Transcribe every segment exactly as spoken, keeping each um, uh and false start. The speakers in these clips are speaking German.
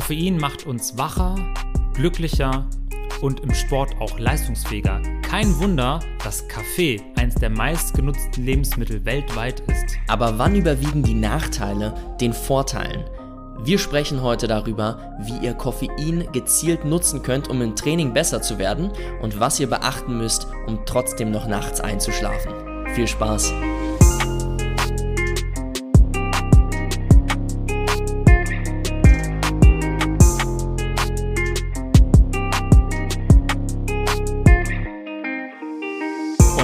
Koffein macht uns wacher, glücklicher und im Sport auch leistungsfähiger. Kein Wunder, dass Kaffee eines der meistgenutzten Lebensmittel weltweit ist. Aber wann überwiegen die Nachteile den Vorteilen? Wir sprechen heute darüber, wie ihr Koffein gezielt nutzen könnt, um im Training besser zu werden und was ihr beachten müsst, um trotzdem noch nachts einzuschlafen. Viel Spaß!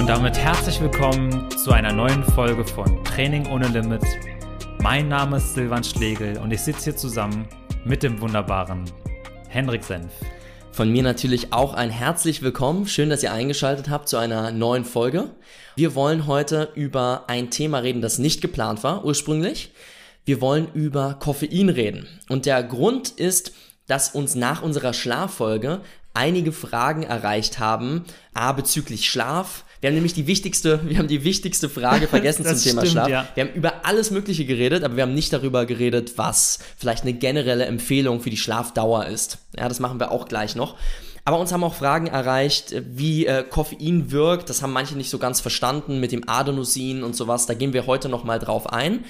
Damit herzlich willkommen zu einer neuen Folge von Training ohne Limit. Mein Name ist Silvan Schlegel und ich sitze hier zusammen mit dem wunderbaren Hendrik Senf. Von mir natürlich auch ein herzlich willkommen. Schön, dass ihr eingeschaltet habt zu einer neuen Folge. Wir wollen heute über ein Thema reden, das nicht geplant war ursprünglich. Wir wollen über Koffein reden. Und der Grund ist, dass uns nach unserer Schlaffolge einige Fragen erreicht haben, a, bezüglich Schlaf. Wir haben nämlich die wichtigste, wir haben die wichtigste Frage vergessen zum Thema stimmt, Schlaf. Ja. Wir haben über alles Mögliche geredet, aber wir haben nicht darüber geredet, was vielleicht eine generelle Empfehlung für die Schlafdauer ist. Ja, das machen wir auch gleich noch. Aber uns haben auch Fragen erreicht, wie äh, Koffein wirkt. Das haben manche nicht so ganz verstanden mit dem Adenosin und sowas. Da gehen wir heute nochmal drauf ein.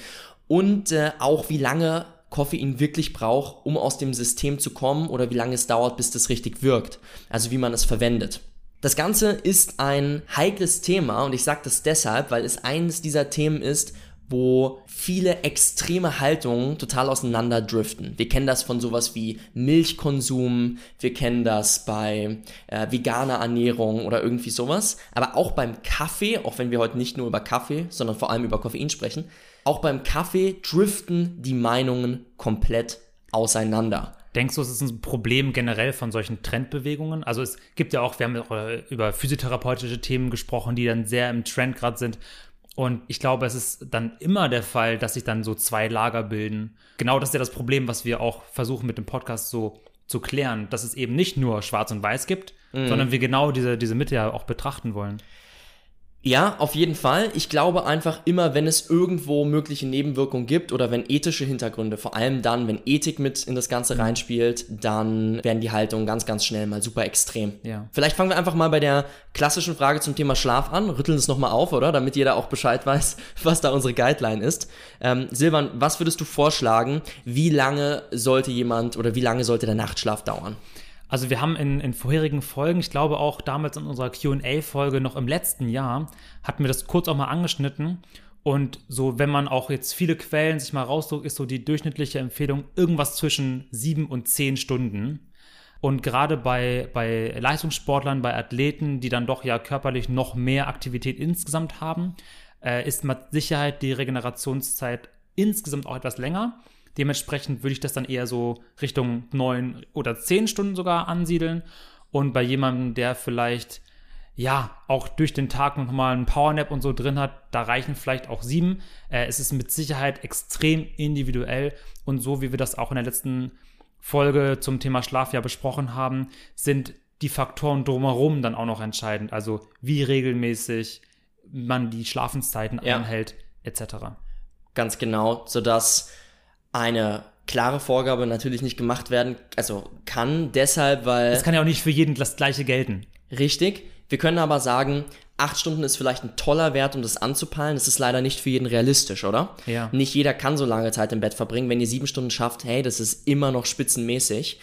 Und äh, auch wie lange Koffein wirklich braucht, um aus dem System zu kommen oder wie lange es dauert, bis das richtig wirkt. Also wie man es verwendet. Das Ganze ist ein heikles Thema und ich sage das deshalb, weil es eines dieser Themen ist, wo viele extreme Haltungen total auseinanderdriften. Wir kennen das von sowas wie Milchkonsum, wir kennen das bei äh, veganer Ernährung oder irgendwie sowas, aber auch beim Kaffee, auch wenn wir heute nicht nur über Kaffee, sondern vor allem über Koffein sprechen, auch beim Kaffee driften die Meinungen komplett auseinander. Denkst du, es ist ein Problem generell von solchen Trendbewegungen? Also es gibt ja auch, wir haben ja über physiotherapeutische Themen gesprochen, die dann sehr im Trend gerade sind. Und ich glaube, es ist dann immer der Fall, dass sich dann so zwei Lager bilden. Genau das ist ja das Problem, was wir auch versuchen mit dem Podcast so zu klären, dass es eben nicht nur schwarz und weiß gibt, mhm. sondern wir genau diese, diese Mitte ja auch betrachten wollen. Ja, auf jeden Fall. Ich glaube einfach immer, wenn es irgendwo mögliche Nebenwirkungen gibt oder wenn ethische Hintergründe, vor allem dann, wenn Ethik mit in das Ganze reinspielt, dann werden die Haltungen ganz, ganz schnell mal super extrem. Ja. Vielleicht fangen wir einfach mal bei der klassischen Frage zum Thema Schlaf an, rütteln es nochmal auf, oder? Damit jeder auch Bescheid weiß, was da unsere Guideline ist. Ähm, Silvan, was würdest du vorschlagen, wie lange sollte jemand oder wie lange sollte der Nachtschlaf dauern? Also wir haben in, in vorherigen Folgen, ich glaube auch damals in unserer Q und A-Folge noch im letzten Jahr, hatten wir das kurz auch mal angeschnitten. Und so, wenn man auch jetzt viele Quellen sich mal rausdruckt, ist so die durchschnittliche Empfehlung irgendwas zwischen sieben und zehn Stunden. Und gerade bei, bei Leistungssportlern, bei Athleten, die dann doch ja körperlich noch mehr Aktivität insgesamt haben, äh, ist mit Sicherheit die Regenerationszeit insgesamt auch etwas länger. Dementsprechend würde ich das dann eher so Richtung neun oder zehn Stunden sogar ansiedeln. Und bei jemandem, der vielleicht, ja, auch durch den Tag nochmal einen Powernap und so drin hat, da reichen vielleicht auch sieben. Äh, es ist mit Sicherheit extrem individuell. Und so wie wir das auch in der letzten Folge zum Thema Schlaf ja besprochen haben, sind die Faktoren drumherum dann auch noch entscheidend. Also wie regelmäßig man die Schlafenszeiten ja. einhält, et cetera. Ganz genau, sodass eine klare Vorgabe natürlich nicht gemacht werden, also kann deshalb, weil... Das kann ja auch nicht für jeden das Gleiche gelten. Richtig. Wir können aber sagen, acht Stunden ist vielleicht ein toller Wert, um das anzupeilen. Das ist leider nicht für jeden realistisch, oder? Ja. Nicht jeder kann so lange Zeit im Bett verbringen. Wenn ihr sieben Stunden schafft, hey, das ist immer noch spitzenmäßig.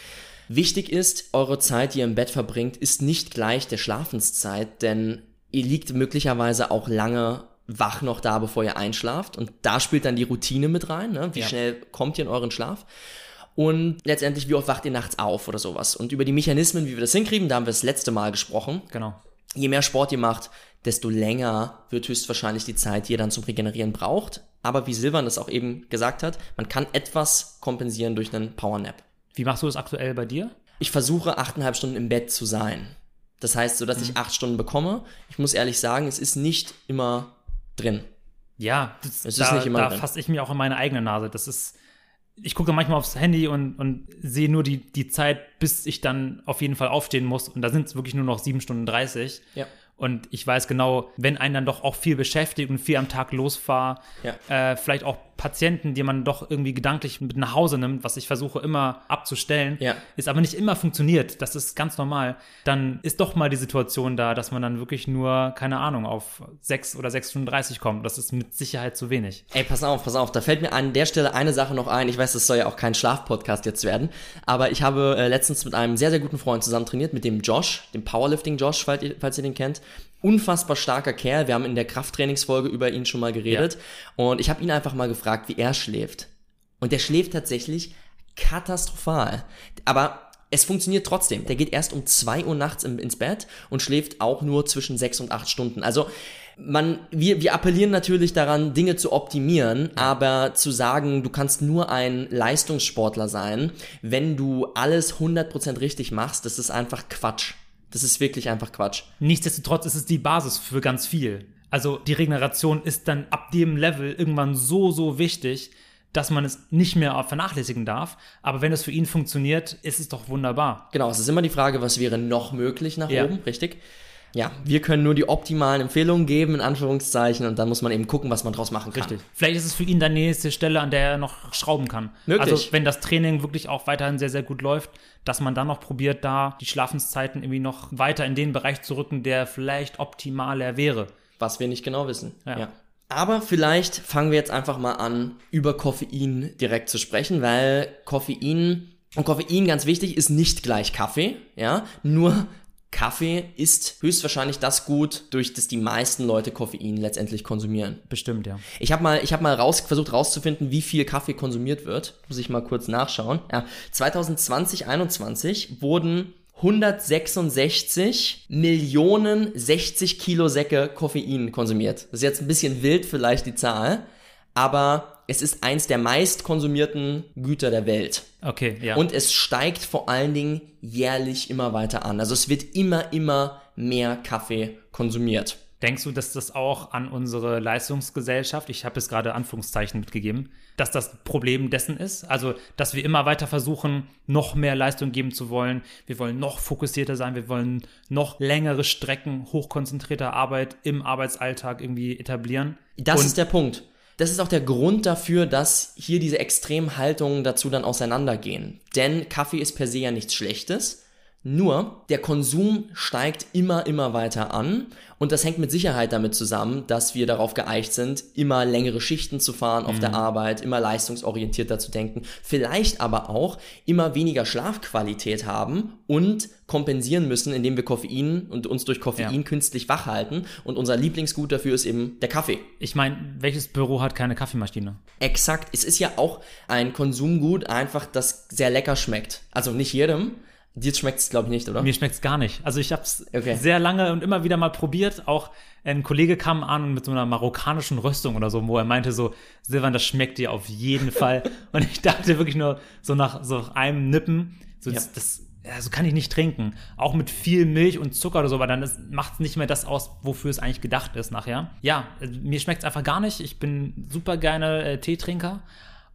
Wichtig ist, eure Zeit, die ihr im Bett verbringt, ist nicht gleich der Schlafenszeit, denn ihr liegt möglicherweise auch lange wach noch da, bevor ihr einschlaft. Und da spielt dann die Routine mit rein, ne? Wie ja. schnell kommt ihr in euren Schlaf? Und letztendlich, wie oft wacht ihr nachts auf oder sowas? Und über die Mechanismen, wie wir das hinkriegen, da haben wir das letzte Mal gesprochen. Genau. Je mehr Sport ihr macht, desto länger wird höchstwahrscheinlich die Zeit, die ihr dann zum Regenerieren braucht. Aber wie Silvan das auch eben gesagt hat, man kann etwas kompensieren durch einen Powernap. Wie machst du das aktuell bei dir? Ich versuche, achteinhalb Stunden im Bett zu sein. Das heißt, so dass mhm. ich acht Stunden bekomme. Ich muss ehrlich sagen, es ist nicht immer drin. Ja, das, das da, da fasse ich mir auch in meine eigene Nase. Das ist, ich gucke manchmal aufs Handy und, und sehe nur die, die Zeit, bis ich dann auf jeden Fall aufstehen muss. Und da sind es wirklich nur noch sieben Stunden dreißig. Ja. Und ich weiß genau, wenn einen dann doch auch viel beschäftigt und viel am Tag losfahre, ja. äh, vielleicht auch Patienten, die man doch irgendwie gedanklich mit nach Hause nimmt, was ich versuche immer abzustellen, ja. ist aber nicht immer funktioniert, das ist ganz normal, dann ist doch mal die Situation da, dass man dann wirklich nur, keine Ahnung, auf sechs oder sechs Stunden dreißig kommt. Das ist mit Sicherheit zu wenig. Ey, pass auf, pass auf, da fällt mir an der Stelle eine Sache noch ein. Ich weiß, das soll ja auch kein Schlaf-Podcast jetzt werden, aber ich habe äh, letztens mit einem sehr, sehr guten Freund zusammen trainiert, mit dem Josh, dem Powerlifting-Josh, falls ihr, falls ihr den kennt. Unfassbar starker Kerl. Wir haben in der Krafttrainingsfolge über ihn schon mal geredet. Ja. Und ich habe ihn einfach mal gefragt, wie er schläft. Und der schläft tatsächlich katastrophal. Aber es funktioniert trotzdem. Der geht erst um zwei Uhr nachts im, ins Bett und schläft auch nur zwischen sechs und acht Stunden. Also man, wir, wir appellieren natürlich daran, Dinge zu optimieren, aber zu sagen, du kannst nur ein Leistungssportler sein, wenn du alles hundert Prozent richtig machst, das ist einfach Quatsch. Das ist wirklich einfach Quatsch. Nichtsdestotrotz ist es die Basis für ganz viel. Also die Regeneration ist dann ab dem Level irgendwann so, so wichtig, dass man es nicht mehr vernachlässigen darf. Aber wenn es für ihn funktioniert, ist es doch wunderbar. Genau, es ist immer die Frage, was wäre noch möglich nach ja. oben, richtig? Ja, wir können nur die optimalen Empfehlungen geben, in Anführungszeichen, und dann muss man eben gucken, was man draus machen kann. Richtig. Vielleicht ist es für ihn die nächste Stelle, an der er noch schrauben kann. Möglich. Also wenn das Training wirklich auch weiterhin sehr, sehr gut läuft, dass man dann noch probiert, da die Schlafenszeiten irgendwie noch weiter in den Bereich zu rücken, der vielleicht optimaler wäre. Was wir nicht genau wissen, ja. ja. Aber vielleicht fangen wir jetzt einfach mal an, über Koffein direkt zu sprechen, weil Koffein, und Koffein ganz wichtig, ist nicht gleich Kaffee, ja, nur Kaffee ist höchstwahrscheinlich das Gut, durch das die meisten Leute Koffein letztendlich konsumieren. Bestimmt, ja. Ich habe mal, ich hab mal raus, versucht rauszufinden, wie viel Kaffee konsumiert wird. Muss ich mal kurz nachschauen. Ja, zwanzig zwanzig, einundzwanzig wurden hundertsechsundsechzig Millionen sechzig Kilo Säcke Koffein konsumiert. Das ist jetzt ein bisschen wild vielleicht die Zahl, aber es ist eins der meistkonsumierten Güter der Welt. Okay, ja. Und es steigt vor allen Dingen jährlich immer weiter an. Also es wird immer, immer mehr Kaffee konsumiert. Denkst du, dass das auch an unsere Leistungsgesellschaft, ich habe es gerade Anführungszeichen mitgegeben, dass das Problem dessen ist? Also, dass wir immer weiter versuchen, noch mehr Leistung geben zu wollen. Wir wollen noch fokussierter sein. Wir wollen noch längere Strecken hochkonzentrierter Arbeit im Arbeitsalltag irgendwie etablieren. Das Und ist der Punkt. Das ist auch der Grund dafür, dass hier diese extremen Haltungen dazu dann auseinandergehen. Denn Kaffee ist per se ja nichts Schlechtes. Nur der Konsum steigt immer, immer weiter an. Und das hängt mit Sicherheit damit zusammen, dass wir darauf geeicht sind, immer längere Schichten zu fahren auf mhm. der Arbeit, immer leistungsorientierter zu denken. Vielleicht aber auch immer weniger Schlafqualität haben und kompensieren müssen, indem wir Koffein und uns durch Koffein ja. künstlich wach halten. Und unser Lieblingsgut dafür ist eben der Kaffee. Ich meine, welches Büro hat keine Kaffeemaschine? Exakt. Es ist ja auch ein Konsumgut, einfach das sehr lecker schmeckt. Also nicht jedem. Dir schmeckt es, glaube ich, nicht, oder? Mir schmeckt es gar nicht. Also ich habe es okay. sehr lange und immer wieder mal probiert. Auch ein Kollege kam an mit so einer marokkanischen Röstung oder so, wo er meinte so, Silvan, das schmeckt dir auf jeden Fall. Und ich dachte wirklich nur so nach so einem Nippen, so ja. das, das also kann ich nicht trinken. Auch mit viel Milch und Zucker oder so, weil dann macht es nicht mehr das aus, wofür es eigentlich gedacht ist nachher. Ja, mir schmeckt es einfach gar nicht. Ich bin super gerne äh, Teetrinker.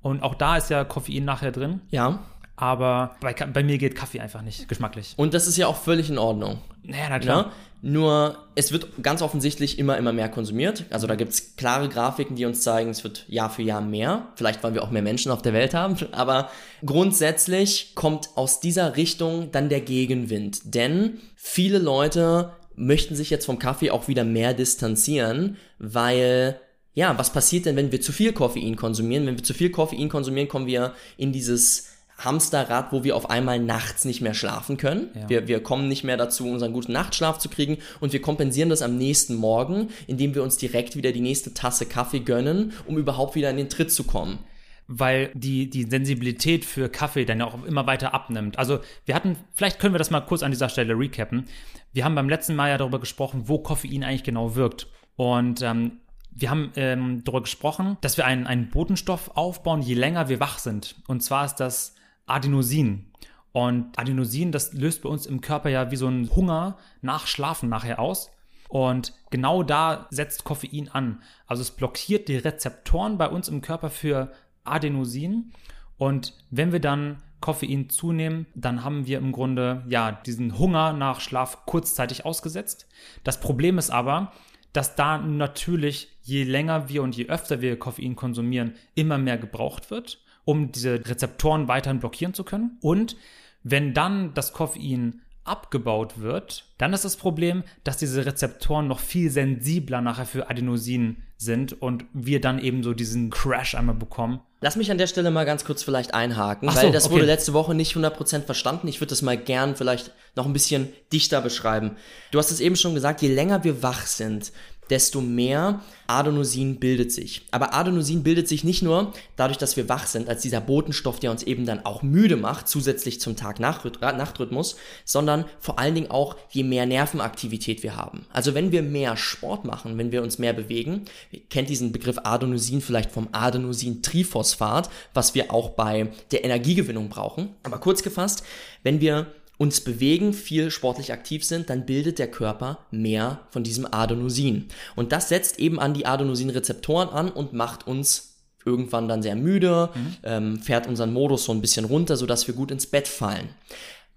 Und auch da ist ja Koffein nachher drin. Ja. Aber bei, bei mir geht Kaffee einfach nicht, geschmacklich. Und das ist ja auch völlig in Ordnung. Naja, na klar. Ja? Nur, es wird ganz offensichtlich immer, immer mehr konsumiert. Also da gibt es klare Grafiken, die uns zeigen, es wird Jahr für Jahr mehr. Vielleicht, weil wir auch mehr Menschen auf der Welt haben. Aber grundsätzlich kommt aus dieser Richtung dann der Gegenwind. Denn viele Leute möchten sich jetzt vom Kaffee auch wieder mehr distanzieren, weil... Ja, was passiert denn, wenn wir zu viel Koffein konsumieren? Wenn wir zu viel Koffein konsumieren, kommen wir in dieses... Hamsterrad, wo wir auf einmal nachts nicht mehr schlafen können. Ja. Wir, wir kommen nicht mehr dazu, unseren guten Nachtschlaf zu kriegen, und wir kompensieren das am nächsten Morgen, indem wir uns direkt wieder die nächste Tasse Kaffee gönnen, um überhaupt wieder in den Tritt zu kommen. Weil die, die Sensibilität für Kaffee dann ja auch immer weiter abnimmt. Also wir hatten, vielleicht können wir das mal kurz an dieser Stelle recappen. Wir haben beim letzten Mal ja darüber gesprochen, wo Koffein eigentlich genau wirkt. Und ähm, wir haben ähm, darüber gesprochen, dass wir einen, einen Botenstoff aufbauen, je länger wir wach sind. Und zwar ist das Adenosin. Und Adenosin, das löst bei uns im Körper ja wie so einen Hunger nach Schlafen nachher aus. Und genau da setzt Koffein an. Also es blockiert die Rezeptoren bei uns im Körper für Adenosin. Und wenn wir dann Koffein zunehmen, dann haben wir im Grunde ja diesen Hunger nach Schlaf kurzzeitig ausgesetzt. Das Problem ist aber, dass da natürlich, je länger wir und je öfter wir Koffein konsumieren, immer mehr gebraucht wird, um diese Rezeptoren weiterhin blockieren zu können. Und wenn dann das Koffein abgebaut wird, dann ist das Problem, dass diese Rezeptoren noch viel sensibler nachher für Adenosin sind und wir dann eben so diesen Crash einmal bekommen. Lass mich an der Stelle mal ganz kurz vielleicht einhaken, Ach so, weil das okay. wurde letzte Woche nicht hundert Prozent verstanden. Ich würde das mal gern vielleicht noch ein bisschen dichter beschreiben. Du hast es eben schon gesagt, je länger wir wach sind, desto mehr Adenosin bildet sich. Aber Adenosin bildet sich nicht nur dadurch, dass wir wach sind, als dieser Botenstoff, der uns eben dann auch müde macht, zusätzlich zum Tag-Nacht-Rhythmus, sondern vor allen Dingen auch, je mehr Nervenaktivität wir haben. Also wenn wir mehr Sport machen, wenn wir uns mehr bewegen, ihr kennt diesen Begriff Adenosin vielleicht vom Adenosin-Triphosphat, was wir auch bei der Energiegewinnung brauchen. Aber kurz gefasst, wenn wir uns bewegen, viel sportlich aktiv sind, dann bildet der Körper mehr von diesem Adenosin. Und das setzt eben an die Adenosinrezeptoren an und macht uns irgendwann dann sehr müde, mhm. ähm, fährt unseren Modus so ein bisschen runter, sodass wir gut ins Bett fallen.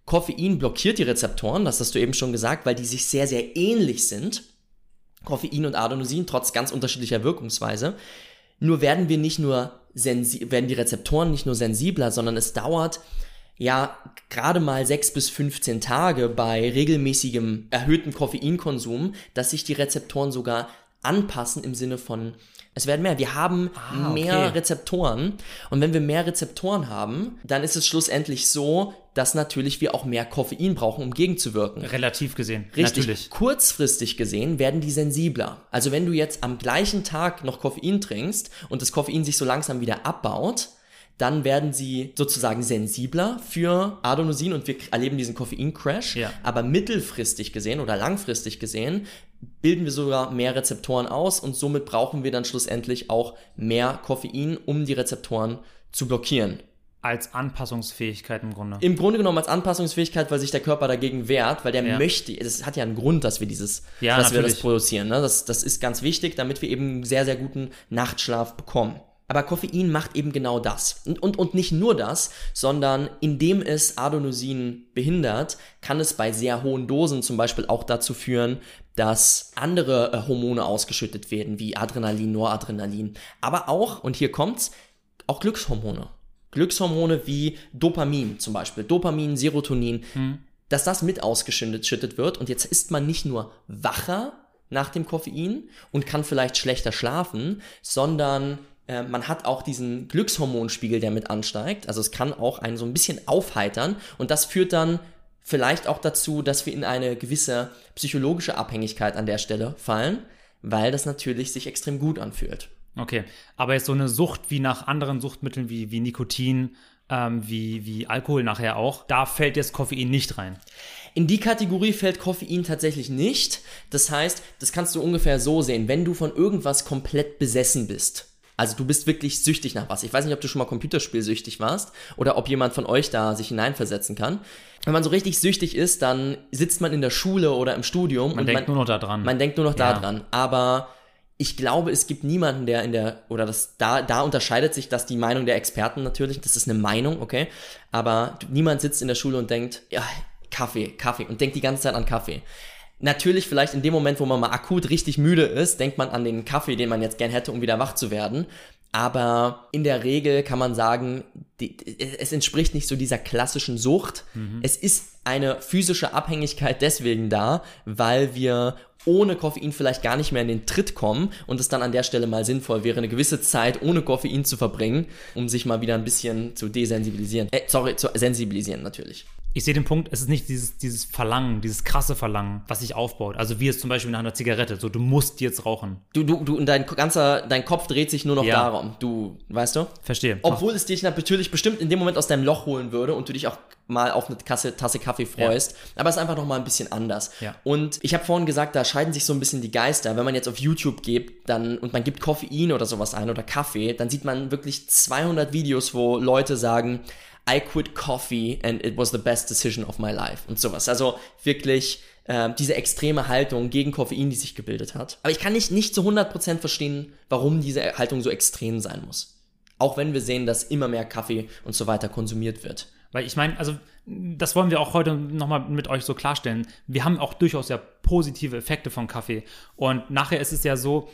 Koffein blockiert die Rezeptoren, das hast du eben schon gesagt, weil die sich sehr, sehr ähnlich sind. Koffein und Adenosin, trotz ganz unterschiedlicher Wirkungsweise. Nur werden wir nicht nur sensi- werden die Rezeptoren nicht nur sensibler, sondern es dauert ja gerade mal sechs bis fünfzehn Tage bei regelmäßigem erhöhten Koffeinkonsum, dass sich die Rezeptoren sogar anpassen im Sinne von, es werden mehr. Wir haben ah, okay. mehr Rezeptoren und wenn wir mehr Rezeptoren haben, dann ist es schlussendlich so, dass natürlich wir auch mehr Koffein brauchen, um gegenzuwirken. Relativ gesehen, Richtig. natürlich. Kurzfristig gesehen werden die sensibler. Also wenn du jetzt am gleichen Tag noch Koffein trinkst und das Koffein sich so langsam wieder abbaut, dann werden sie sozusagen sensibler für Adenosin und wir erleben diesen Koffein-Crash. Ja. Aber mittelfristig gesehen oder langfristig gesehen bilden wir sogar mehr Rezeptoren aus und somit brauchen wir dann schlussendlich auch mehr Koffein, um die Rezeptoren zu blockieren. Als Anpassungsfähigkeit im Grunde. Im Grunde genommen als Anpassungsfähigkeit, weil sich der Körper dagegen wehrt, weil der ja. möchte, das hat ja einen Grund, dass wir dieses, ja, dass natürlich. wir das produzieren. Ne? Das, das ist ganz wichtig, damit wir eben einen sehr, sehr guten Nachtschlaf bekommen. Aber Koffein macht eben genau das. Und, und, und nicht nur das, sondern indem es Adenosin behindert, kann es bei sehr hohen Dosen zum Beispiel auch dazu führen, dass andere Hormone ausgeschüttet werden, wie Adrenalin, Noradrenalin. Aber auch, und hier kommt's, auch Glückshormone. Glückshormone wie Dopamin zum Beispiel. Dopamin, Serotonin. Hm. Dass das mit ausgeschüttet wird. Und jetzt ist man nicht nur wacher nach dem Koffein und kann vielleicht schlechter schlafen, sondern man hat auch diesen Glückshormonspiegel, der mit ansteigt. Also es kann auch einen so ein bisschen aufheitern. Und das führt dann vielleicht auch dazu, dass wir in eine gewisse psychologische Abhängigkeit an der Stelle fallen, weil das natürlich sich extrem gut anfühlt. Okay, aber jetzt so eine Sucht wie nach anderen Suchtmitteln wie, wie Nikotin, ähm, wie, wie Alkohol nachher auch, da fällt jetzt Koffein nicht rein. In die Kategorie fällt Koffein tatsächlich nicht. Das heißt, das kannst du ungefähr so sehen, wenn du von irgendwas komplett besessen bist. Also du bist wirklich süchtig nach was. Ich weiß nicht, ob du schon mal computerspielsüchtig warst oder ob jemand von euch da sich hineinversetzen kann. Wenn man so richtig süchtig ist, dann sitzt man in der Schule oder im Studium. Man und denkt man, nur noch da dran. Man denkt nur noch ja. da dran. Aber ich glaube, es gibt niemanden, der in der, oder das, da, da unterscheidet sich das die Meinung der Experten natürlich. Das ist eine Meinung, okay. Aber niemand sitzt in der Schule und denkt, ja, Kaffee, Kaffee und denkt die ganze Zeit an Kaffee. Natürlich vielleicht in dem Moment, wo man mal akut richtig müde ist, denkt man an den Kaffee, den man jetzt gern hätte, um wieder wach zu werden. Aber in der Regel kann man sagen, die, es entspricht nicht so dieser klassischen Sucht. Mhm. Es ist eine physische Abhängigkeit deswegen da, weil wir ohne Koffein vielleicht gar nicht mehr in den Tritt kommen und es dann an der Stelle mal sinnvoll wäre, eine gewisse Zeit ohne Koffein zu verbringen, um sich mal wieder ein bisschen zu desensibilisieren. Äh, sorry, zu sensibilisieren natürlich. Ich sehe den Punkt, es ist nicht dieses, dieses Verlangen, dieses krasse Verlangen, was sich aufbaut. Also wie es zum Beispiel nach einer Zigarette, so du musst jetzt rauchen. Du, du, du, und dein ganzer, dein Kopf dreht sich nur noch ja. darum. Du, weißt du? Verstehe. Obwohl Ach. es dich natürlich bestimmt in dem Moment aus deinem Loch holen würde und du dich auch mal auf eine Tasse, Tasse Kaffee freust. Ja. Aber es ist einfach nochmal ein bisschen anders. Ja. Und ich habe vorhin gesagt, da scheiden sich so ein bisschen die Geister. Wenn man jetzt auf YouTube gibt dann, und man gibt Koffein oder sowas ein oder Kaffee, dann sieht man wirklich zweihundert Videos, wo Leute sagen, I quit coffee and it was the best decision of my life und sowas. Also wirklich äh, diese extreme Haltung gegen Koffein, die sich gebildet hat. Aber ich kann nicht, nicht zu hundert Prozent verstehen, warum diese Haltung so extrem sein muss. Auch wenn wir sehen, dass immer mehr Kaffee und so weiter konsumiert wird. Weil ich meine, also das wollen wir auch heute nochmal mit euch so klarstellen. Wir haben auch durchaus ja positive Effekte von Kaffee. Und nachher ist es ja so,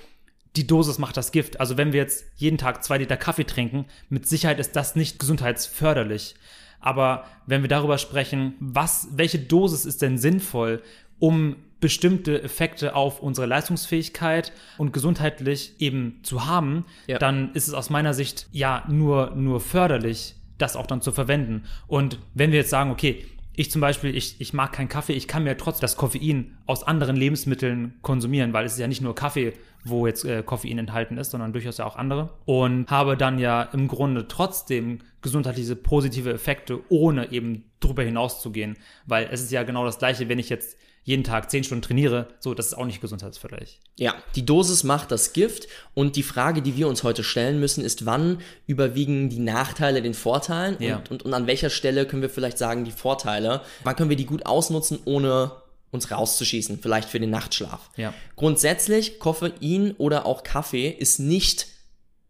die Dosis macht das Gift. Also wenn wir jetzt jeden Tag zwei Liter Kaffee trinken, mit Sicherheit ist das nicht gesundheitsförderlich. Aber wenn wir darüber sprechen, was, welche Dosis ist denn sinnvoll, um bestimmte Effekte auf unsere Leistungsfähigkeit und gesundheitlich eben zu haben, ja. dann ist es aus meiner Sicht ja nur, nur förderlich, das auch dann zu verwenden. Und wenn wir jetzt sagen, okay, ich zum Beispiel, ich, ich mag keinen Kaffee, ich kann mir trotzdem das Koffein aus anderen Lebensmitteln konsumieren, weil es ist ja nicht nur Kaffee, wo jetzt äh, Koffein enthalten ist, sondern durchaus ja auch andere. Und habe dann ja im Grunde trotzdem gesundheitliche positive Effekte, ohne eben drüber hinauszugehen. Weil es ist ja genau das Gleiche, wenn ich jetzt jeden Tag zehn Stunden trainiere, so, das ist auch nicht gesundheitsförderlich. Ja, die Dosis macht das Gift und die Frage, die wir uns heute stellen müssen, ist, wann überwiegen die Nachteile den Vorteilen ja. und, und, und an welcher Stelle können wir vielleicht sagen, die Vorteile, wann können wir die gut ausnutzen, ohne uns rauszuschießen, vielleicht für den Nachtschlaf. Ja. Grundsätzlich, Koffein oder auch Kaffee ist nicht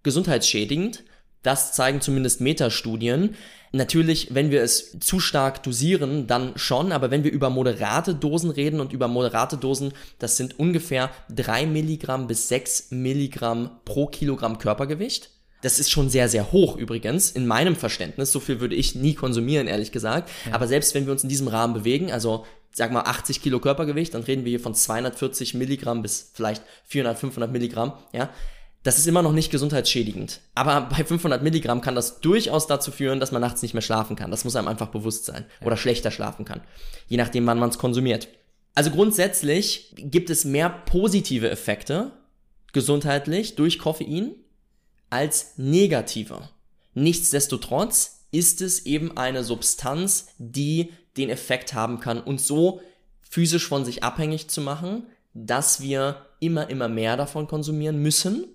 gesundheitsschädigend, das zeigen zumindest Metastudien. Natürlich, wenn wir es zu stark dosieren, dann schon, aber wenn wir über moderate Dosen reden und über moderate Dosen, das sind ungefähr drei Milligramm bis sechs Milligramm pro Kilogramm Körpergewicht. Das ist schon sehr, sehr hoch übrigens, in meinem Verständnis. So viel würde ich nie konsumieren, ehrlich gesagt. Ja. Aber selbst wenn wir uns in diesem Rahmen bewegen, also sag mal achtzig Kilo Körpergewicht, dann reden wir hier von zweihundertvierzig Milligramm bis vielleicht vierhundert, fünfhundert Milligramm, ja. Das ist immer noch nicht gesundheitsschädigend. Aber bei fünfhundert Milligramm kann das durchaus dazu führen, dass man nachts nicht mehr schlafen kann. Das muss einem einfach bewusst sein. Oder schlechter schlafen kann. Je nachdem, wann man es konsumiert. Also grundsätzlich gibt es mehr positive Effekte gesundheitlich durch Koffein als negative. Nichtsdestotrotz ist es eben eine Substanz, die den Effekt haben kann, uns so physisch von sich abhängig zu machen, dass wir immer, immer mehr davon konsumieren müssen.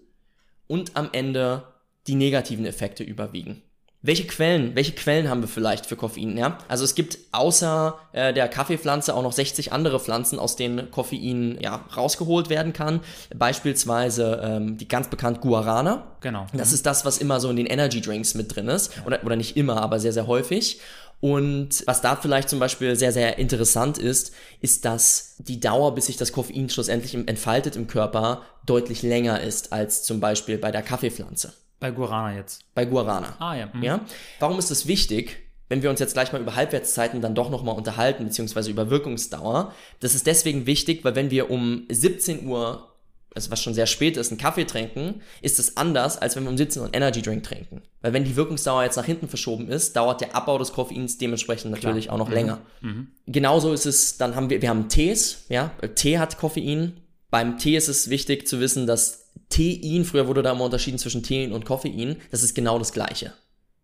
Und am Ende die negativen Effekte überwiegen. Welche Quellen, welche Quellen haben wir vielleicht für Koffein? Ja? Also es gibt außer äh, der Kaffeepflanze auch noch sechzig andere Pflanzen, aus denen Koffein ja, rausgeholt werden kann. Beispielsweise ähm, die ganz bekannt Guarana. Genau. Das ist das, was immer so in den Energy Drinks mit drin ist. Oder, oder nicht immer, aber sehr, sehr häufig. Und was da vielleicht zum Beispiel sehr, sehr interessant ist, ist, dass die Dauer, bis sich das Koffein schlussendlich entfaltet im Körper, deutlich länger ist als zum Beispiel bei der Kaffeepflanze. Bei Guarana jetzt. Bei Guarana. Ah ja. Mhm. ja. Warum ist das wichtig, wenn wir uns jetzt gleich mal über Halbwertszeiten dann doch nochmal unterhalten, beziehungsweise über Wirkungsdauer? Das ist deswegen wichtig, weil wenn wir um siebzehn Uhr, also was schon sehr spät ist, einen Kaffee trinken, ist das anders, als wenn wir um siebzehn Uhr einen Energy Drink trinken. Weil wenn die Wirkungsdauer jetzt nach hinten verschoben ist, dauert der Abbau des Koffeins dementsprechend natürlich Klar. auch noch mhm. länger. Mhm. Genauso ist es, dann haben wir, wir haben Tees, ja, Tee hat Koffein. Beim Tee ist es wichtig zu wissen, dass Tein, früher wurde da immer unterschieden zwischen Tein und Koffein, das ist genau das Gleiche.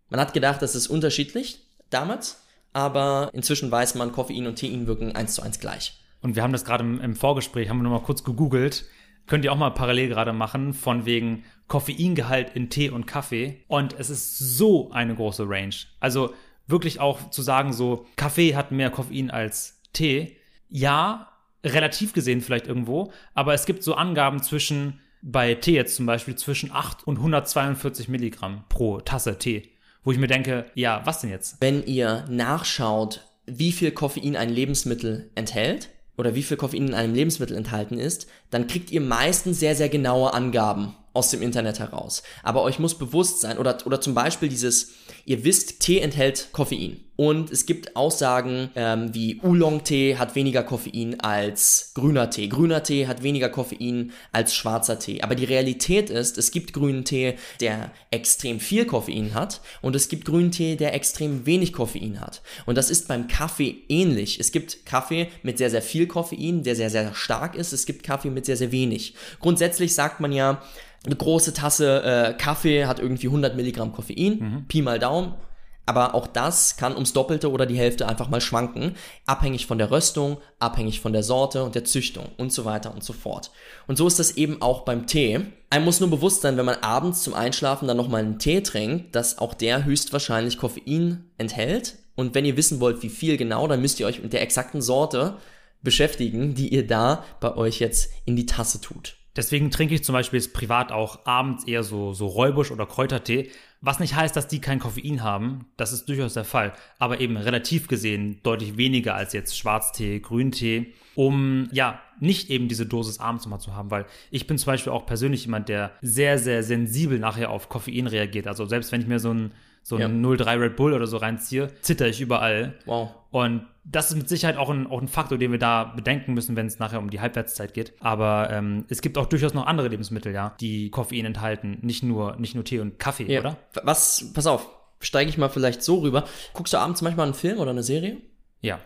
Man hat gedacht, das ist unterschiedlich damals, aber inzwischen weiß man, Koffein und Tein wirken eins zu eins gleich. Und wir haben das gerade im, im Vorgespräch, haben wir nochmal kurz gegoogelt, könnt ihr auch mal parallel gerade machen, von wegen Koffeingehalt in Tee und Kaffee. Und es ist so eine große Range. Also wirklich auch zu sagen so, Kaffee hat mehr Koffein als Tee. Ja, relativ gesehen vielleicht irgendwo. Aber es gibt so Angaben zwischen, bei Tee jetzt zum Beispiel, zwischen acht und hundertzweiundvierzig Milligramm pro Tasse Tee. Wo ich mir denke, ja, was denn jetzt? Wenn ihr nachschaut, wie viel Koffein ein Lebensmittel enthält, oder wie viel Koffein in einem Lebensmittel enthalten ist, dann kriegt ihr meistens sehr, sehr genaue Angaben aus dem Internet heraus. Aber euch muss bewusst sein, oder, oder zum Beispiel dieses, ihr wisst, Tee enthält Koffein. Und es gibt Aussagen ähm, wie Oolong-Tee hat weniger Koffein als grüner Tee. Grüner Tee hat weniger Koffein als schwarzer Tee. Aber die Realität ist, es gibt grünen Tee, der extrem viel Koffein hat. Und es gibt grünen Tee, der extrem wenig Koffein hat. Und das ist beim Kaffee ähnlich. Es gibt Kaffee mit sehr, sehr viel Koffein, der sehr, sehr stark ist. Es gibt Kaffee mit sehr, sehr wenig. Grundsätzlich sagt man ja, eine große Tasse äh, Kaffee hat irgendwie hundert Milligramm Koffein, mhm. Pi mal Daumen. Aber auch das kann ums Doppelte oder die Hälfte einfach mal schwanken. Abhängig von der Röstung, abhängig von der Sorte und der Züchtung und so weiter und so fort. Und so ist das eben auch beim Tee. Einem muss nur bewusst sein, wenn man abends zum Einschlafen dann nochmal einen Tee trinkt, dass auch der höchstwahrscheinlich Koffein enthält. Und wenn ihr wissen wollt, wie viel genau, dann müsst ihr euch mit der exakten Sorte beschäftigen, die ihr da bei euch jetzt in die Tasse tut. Deswegen trinke ich zum Beispiel jetzt privat auch abends eher so, so Räubusch oder Kräutertee, was nicht heißt, dass die kein Koffein haben, das ist durchaus der Fall, aber eben relativ gesehen deutlich weniger als jetzt Schwarztee, Grüntee, um ja nicht eben diese Dosis abends nochmal zu haben, weil ich bin zum Beispiel auch persönlich jemand, der sehr, sehr sensibel nachher auf Koffein reagiert, also selbst wenn ich mir so ein so ein ja. null drei Red Bull oder so reinziehe, zitter ich überall. Wow. Und das ist mit Sicherheit auch ein, auch ein Faktor, den wir da bedenken müssen, wenn es nachher um die Halbwertszeit geht. Aber ähm, es gibt auch durchaus noch andere Lebensmittel, ja, die Koffein enthalten. Nicht nur, nicht nur Tee und Kaffee, ja. Oder? Was, pass auf, steige ich mal vielleicht so rüber. Guckst du abends manchmal einen Film oder eine Serie? Ja.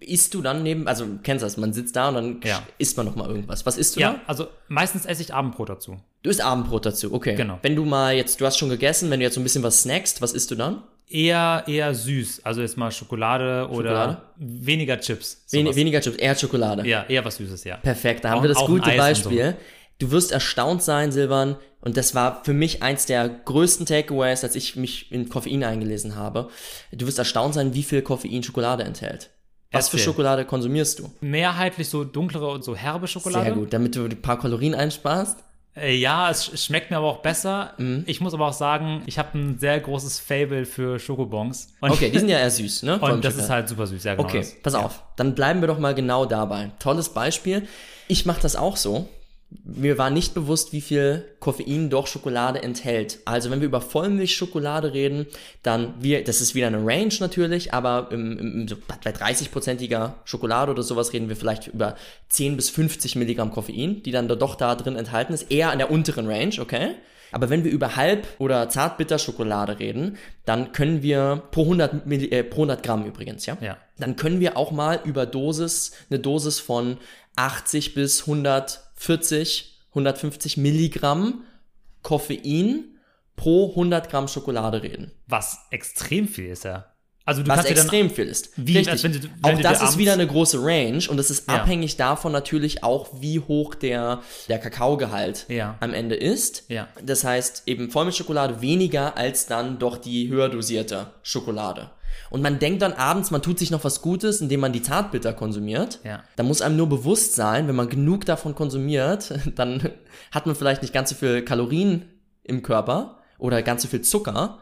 Isst du dann neben, also kennst du das, man sitzt da und dann ja. isst man nochmal irgendwas. Was isst du ja, da? Ja, also meistens esse ich Abendbrot dazu. Du isst Abendbrot dazu, okay. Genau. Wenn du mal jetzt, du hast schon gegessen, wenn du jetzt so ein bisschen was snackst, was isst du dann? Eher, eher süß, also jetzt mal Schokolade, Schokolade? Oder weniger Chips. Wen, weniger Chips, eher Schokolade. Ja, eher was Süßes, ja. Perfekt, da haben auch, wir das gute Beispiel. So. Du wirst erstaunt sein, Silvan, und das war für mich eins der größten Takeaways, als ich mich in Koffein eingelesen habe. Du wirst erstaunt sein, wie viel Koffein Schokolade enthält. Was für Schokolade konsumierst du? Mehrheitlich so dunklere und so herbe Schokolade. Sehr gut, damit du ein paar Kalorien einsparst. Ja, es schmeckt mir aber auch besser. Mhm. Ich muss aber auch sagen, ich habe ein sehr großes Faible für Schokobons. Und okay, die sind ja eher süß, ne? Und das ist halt super süß, ja, genau. Okay, das. pass ja. auf, dann bleiben wir doch mal genau dabei. Tolles Beispiel. Ich mache das auch so. Mir war nicht bewusst, wie viel Koffein doch Schokolade enthält. Also wenn wir über Vollmilchschokolade reden, dann, wir, das ist wieder eine Range natürlich, aber im, im, so bei dreißig-prozentiger Schokolade oder sowas reden wir vielleicht über zehn bis fünfzig Milligramm Koffein, die dann doch da drin enthalten ist, eher an der unteren Range, okay? Aber wenn wir über Halb- oder Zartbitterschokolade reden, dann können wir pro hundert, Milli, äh, pro hundert Gramm übrigens, ja? Ja. Dann können wir auch mal über Dosis, eine Dosis von achtzig bis hundertvierzig, hundertfünfzig Milligramm Koffein pro hundert Gramm Schokolade reden. Was extrem viel ist, ja. Also du Was kannst extrem dir dann, viel ist. Wie, Richtig. Wenn du, wenn auch das ist wieder eine große Range und es ist ja. abhängig davon natürlich auch, wie hoch der, der Kakaogehalt ja. am Ende ist. Ja. Das heißt eben Vollmilchschokolade weniger als dann doch die höher dosierte Schokolade. Und man denkt dann abends, man tut sich noch was Gutes, indem man die Zartbitter konsumiert. Ja. Da muss einem nur bewusst sein, wenn man genug davon konsumiert, dann hat man vielleicht nicht ganz so viel Kalorien im Körper oder ganz so viel Zucker,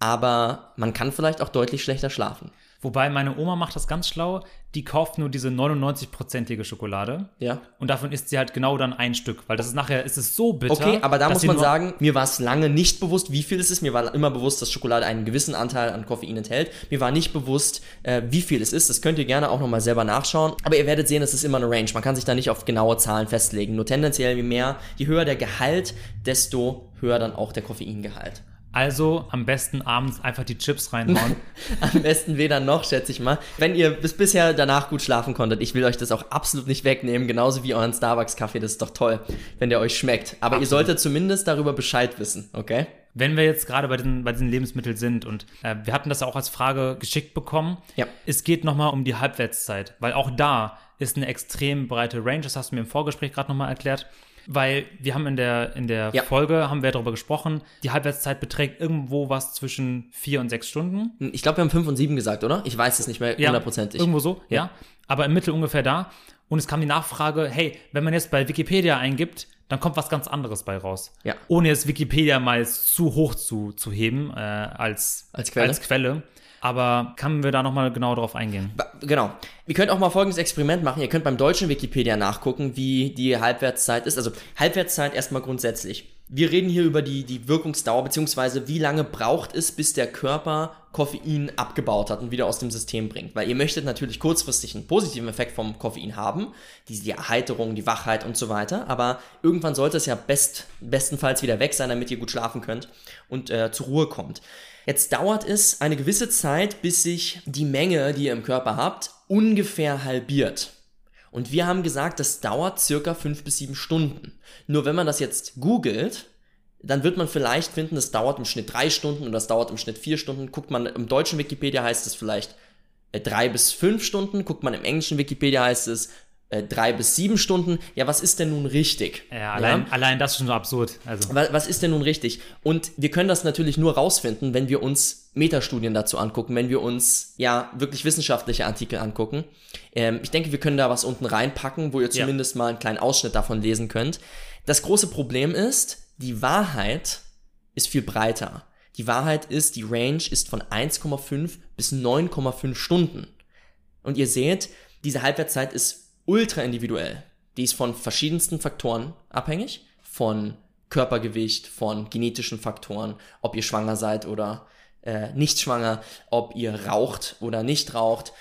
aber man kann vielleicht auch deutlich schlechter schlafen. Wobei meine Oma macht das ganz schlau, die kauft nur diese neunundneunzig-prozentige Schokolade. Ja. Und davon isst sie halt genau dann ein Stück, weil das ist nachher, ist es so bitter. Okay, aber da muss man sagen, mir war es lange nicht bewusst, wie viel es ist. Mir war immer bewusst, dass Schokolade einen gewissen Anteil an Koffein enthält. Mir war nicht bewusst, äh, wie viel es ist. Das könnt ihr gerne auch nochmal selber nachschauen. Aber ihr werdet sehen, es ist immer eine Range. Man kann sich da nicht auf genaue Zahlen festlegen. Nur tendenziell, je mehr, je höher der Gehalt, desto höher dann auch der Koffeingehalt. Also am besten abends einfach die Chips reinhauen. Am besten weder noch, schätze ich mal. Wenn ihr bis bisher danach gut schlafen konntet, ich will euch das auch absolut nicht wegnehmen, genauso wie euren Starbucks-Kaffee, das ist doch toll, wenn der euch schmeckt. Aber absolut. Ihr solltet zumindest darüber Bescheid wissen, okay? Wenn wir jetzt gerade bei diesen, bei diesen Lebensmitteln sind und äh, wir hatten das ja auch als Frage geschickt bekommen, ja. Es geht nochmal um die Halbwertszeit, weil auch da ist eine extrem breite Range, das hast du mir im Vorgespräch gerade nochmal erklärt. Weil wir haben in der, in der ja. Folge, haben wir darüber gesprochen, die Halbwertszeit beträgt irgendwo was zwischen vier und sechs Stunden. Ich glaube, wir haben fünf und sieben gesagt, oder? Ich weiß es nicht mehr hundertprozentig. Ja, irgendwo so, ja. ja. Aber im Mittel ungefähr da. Und es kam die Nachfrage, hey, wenn man jetzt bei Wikipedia eingibt, dann kommt was ganz anderes bei raus. Ja. Ohne jetzt Wikipedia mal zu hoch zu, zu heben äh, als, als Quelle. Als Quelle. Aber können wir da nochmal genau drauf eingehen? Genau. Ihr könnt auch mal folgendes Experiment machen. Ihr könnt beim deutschen Wikipedia nachgucken, wie die Halbwertszeit ist. Also Halbwertszeit erstmal grundsätzlich. Wir reden hier über die, die Wirkungsdauer, beziehungsweise wie lange braucht es, bis der Körper Koffein abgebaut hat und wieder aus dem System bringt. Weil ihr möchtet natürlich kurzfristig einen positiven Effekt vom Koffein haben, die, die Erheiterung, die Wachheit und so weiter, aber irgendwann sollte es ja best, bestenfalls wieder weg sein, damit ihr gut schlafen könnt und äh, zur Ruhe kommt. Jetzt dauert es eine gewisse Zeit, bis sich die Menge, die ihr im Körper habt, ungefähr halbiert. Und wir haben gesagt, das dauert circa fünf bis sieben Stunden. Nur wenn man das jetzt googelt, dann wird man vielleicht finden, das dauert im Schnitt drei Stunden und das dauert im Schnitt vier Stunden. Guckt man, im deutschen Wikipedia heißt es vielleicht drei bis fünf Stunden. Guckt man, im englischen Wikipedia heißt es drei bis sieben Stunden. Ja, was ist denn nun richtig? Ja, allein, ja? allein das ist schon so absurd. Also. Was, was ist denn nun richtig? Und wir können das natürlich nur rausfinden, wenn wir uns Metastudien dazu angucken, wenn wir uns ja wirklich wissenschaftliche Artikel angucken. Ähm, ich denke, wir können da was unten reinpacken, wo ihr zumindest ja. mal einen kleinen Ausschnitt davon lesen könnt. Das große Problem ist, die Wahrheit ist viel breiter. Die Wahrheit ist, die Range ist von eins Komma fünf bis neun Komma fünf Stunden. Und ihr seht, diese Halbwertszeit ist ultra individuell. Die ist von verschiedensten Faktoren abhängig, von Körpergewicht, von genetischen Faktoren, ob ihr schwanger seid oder äh, nicht schwanger, ob ihr raucht oder nicht raucht.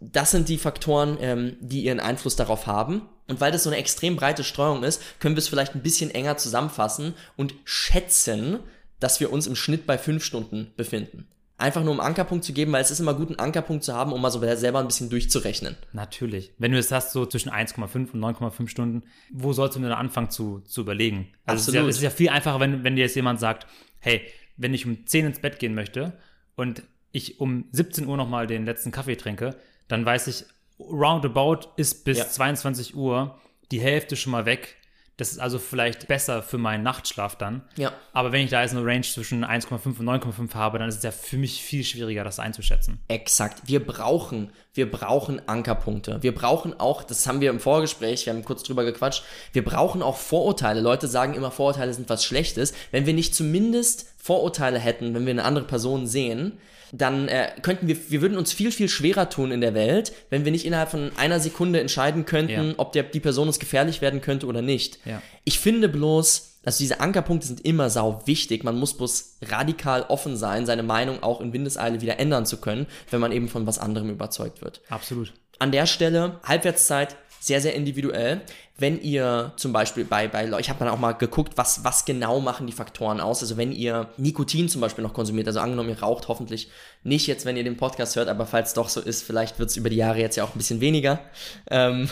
Das sind die Faktoren, ähm, die ihren Einfluss darauf haben. Und weil das so eine extrem breite Streuung ist, können wir es vielleicht ein bisschen enger zusammenfassen und schätzen, dass wir uns im Schnitt bei fünf Stunden befinden. Einfach nur um einen Ankerpunkt zu geben, weil es ist immer gut, einen Ankerpunkt zu haben, um mal so selber ein bisschen durchzurechnen. Natürlich. Wenn du es hast, so zwischen eins Komma fünf und neun Komma fünf Stunden, wo sollst du denn anfangen zu, zu überlegen? Also absolut. Es ist ja, es ist ja viel einfacher, wenn, wenn dir jetzt jemand sagt, hey, wenn ich um zehn ins Bett gehen möchte und ich um siebzehn Uhr nochmal den letzten Kaffee trinke, dann weiß ich, roundabout ist bis ja. zweiundzwanzig Uhr die Hälfte schon mal weg. Das ist also vielleicht besser für meinen Nachtschlaf dann. Ja. Aber wenn ich da jetzt eine Range zwischen eins Komma fünf und neun Komma fünf habe, dann ist es ja für mich viel schwieriger, das einzuschätzen. Exakt. Wir brauchen, wir brauchen Ankerpunkte. Wir brauchen auch, das haben wir im Vorgespräch, wir haben kurz drüber gequatscht, wir brauchen auch Vorurteile. Leute sagen immer, Vorurteile sind was Schlechtes. Wenn wir nicht zumindest Vorurteile hätten, wenn wir eine andere Person sehen, dann äh, könnten wir, wir würden uns viel, viel schwerer tun in der Welt, wenn wir nicht innerhalb von einer Sekunde entscheiden könnten, ja. ob der, die Person uns gefährlich werden könnte oder nicht. Ja. Ich finde bloß, also diese Ankerpunkte sind immer sau wichtig. Man muss bloß radikal offen sein, seine Meinung auch in Windeseile wieder ändern zu können, wenn man eben von was anderem überzeugt wird. Absolut. An der Stelle, Halbwertszeit, sehr, sehr individuell. Wenn ihr zum Beispiel bei, bei ich habe dann auch mal geguckt, was, was genau machen die Faktoren aus. Also wenn ihr Nikotin zum Beispiel noch konsumiert, also angenommen, ihr raucht hoffentlich nicht jetzt, wenn ihr den Podcast hört, aber falls doch so ist, vielleicht wird es über die Jahre jetzt ja auch ein bisschen weniger. Ähm,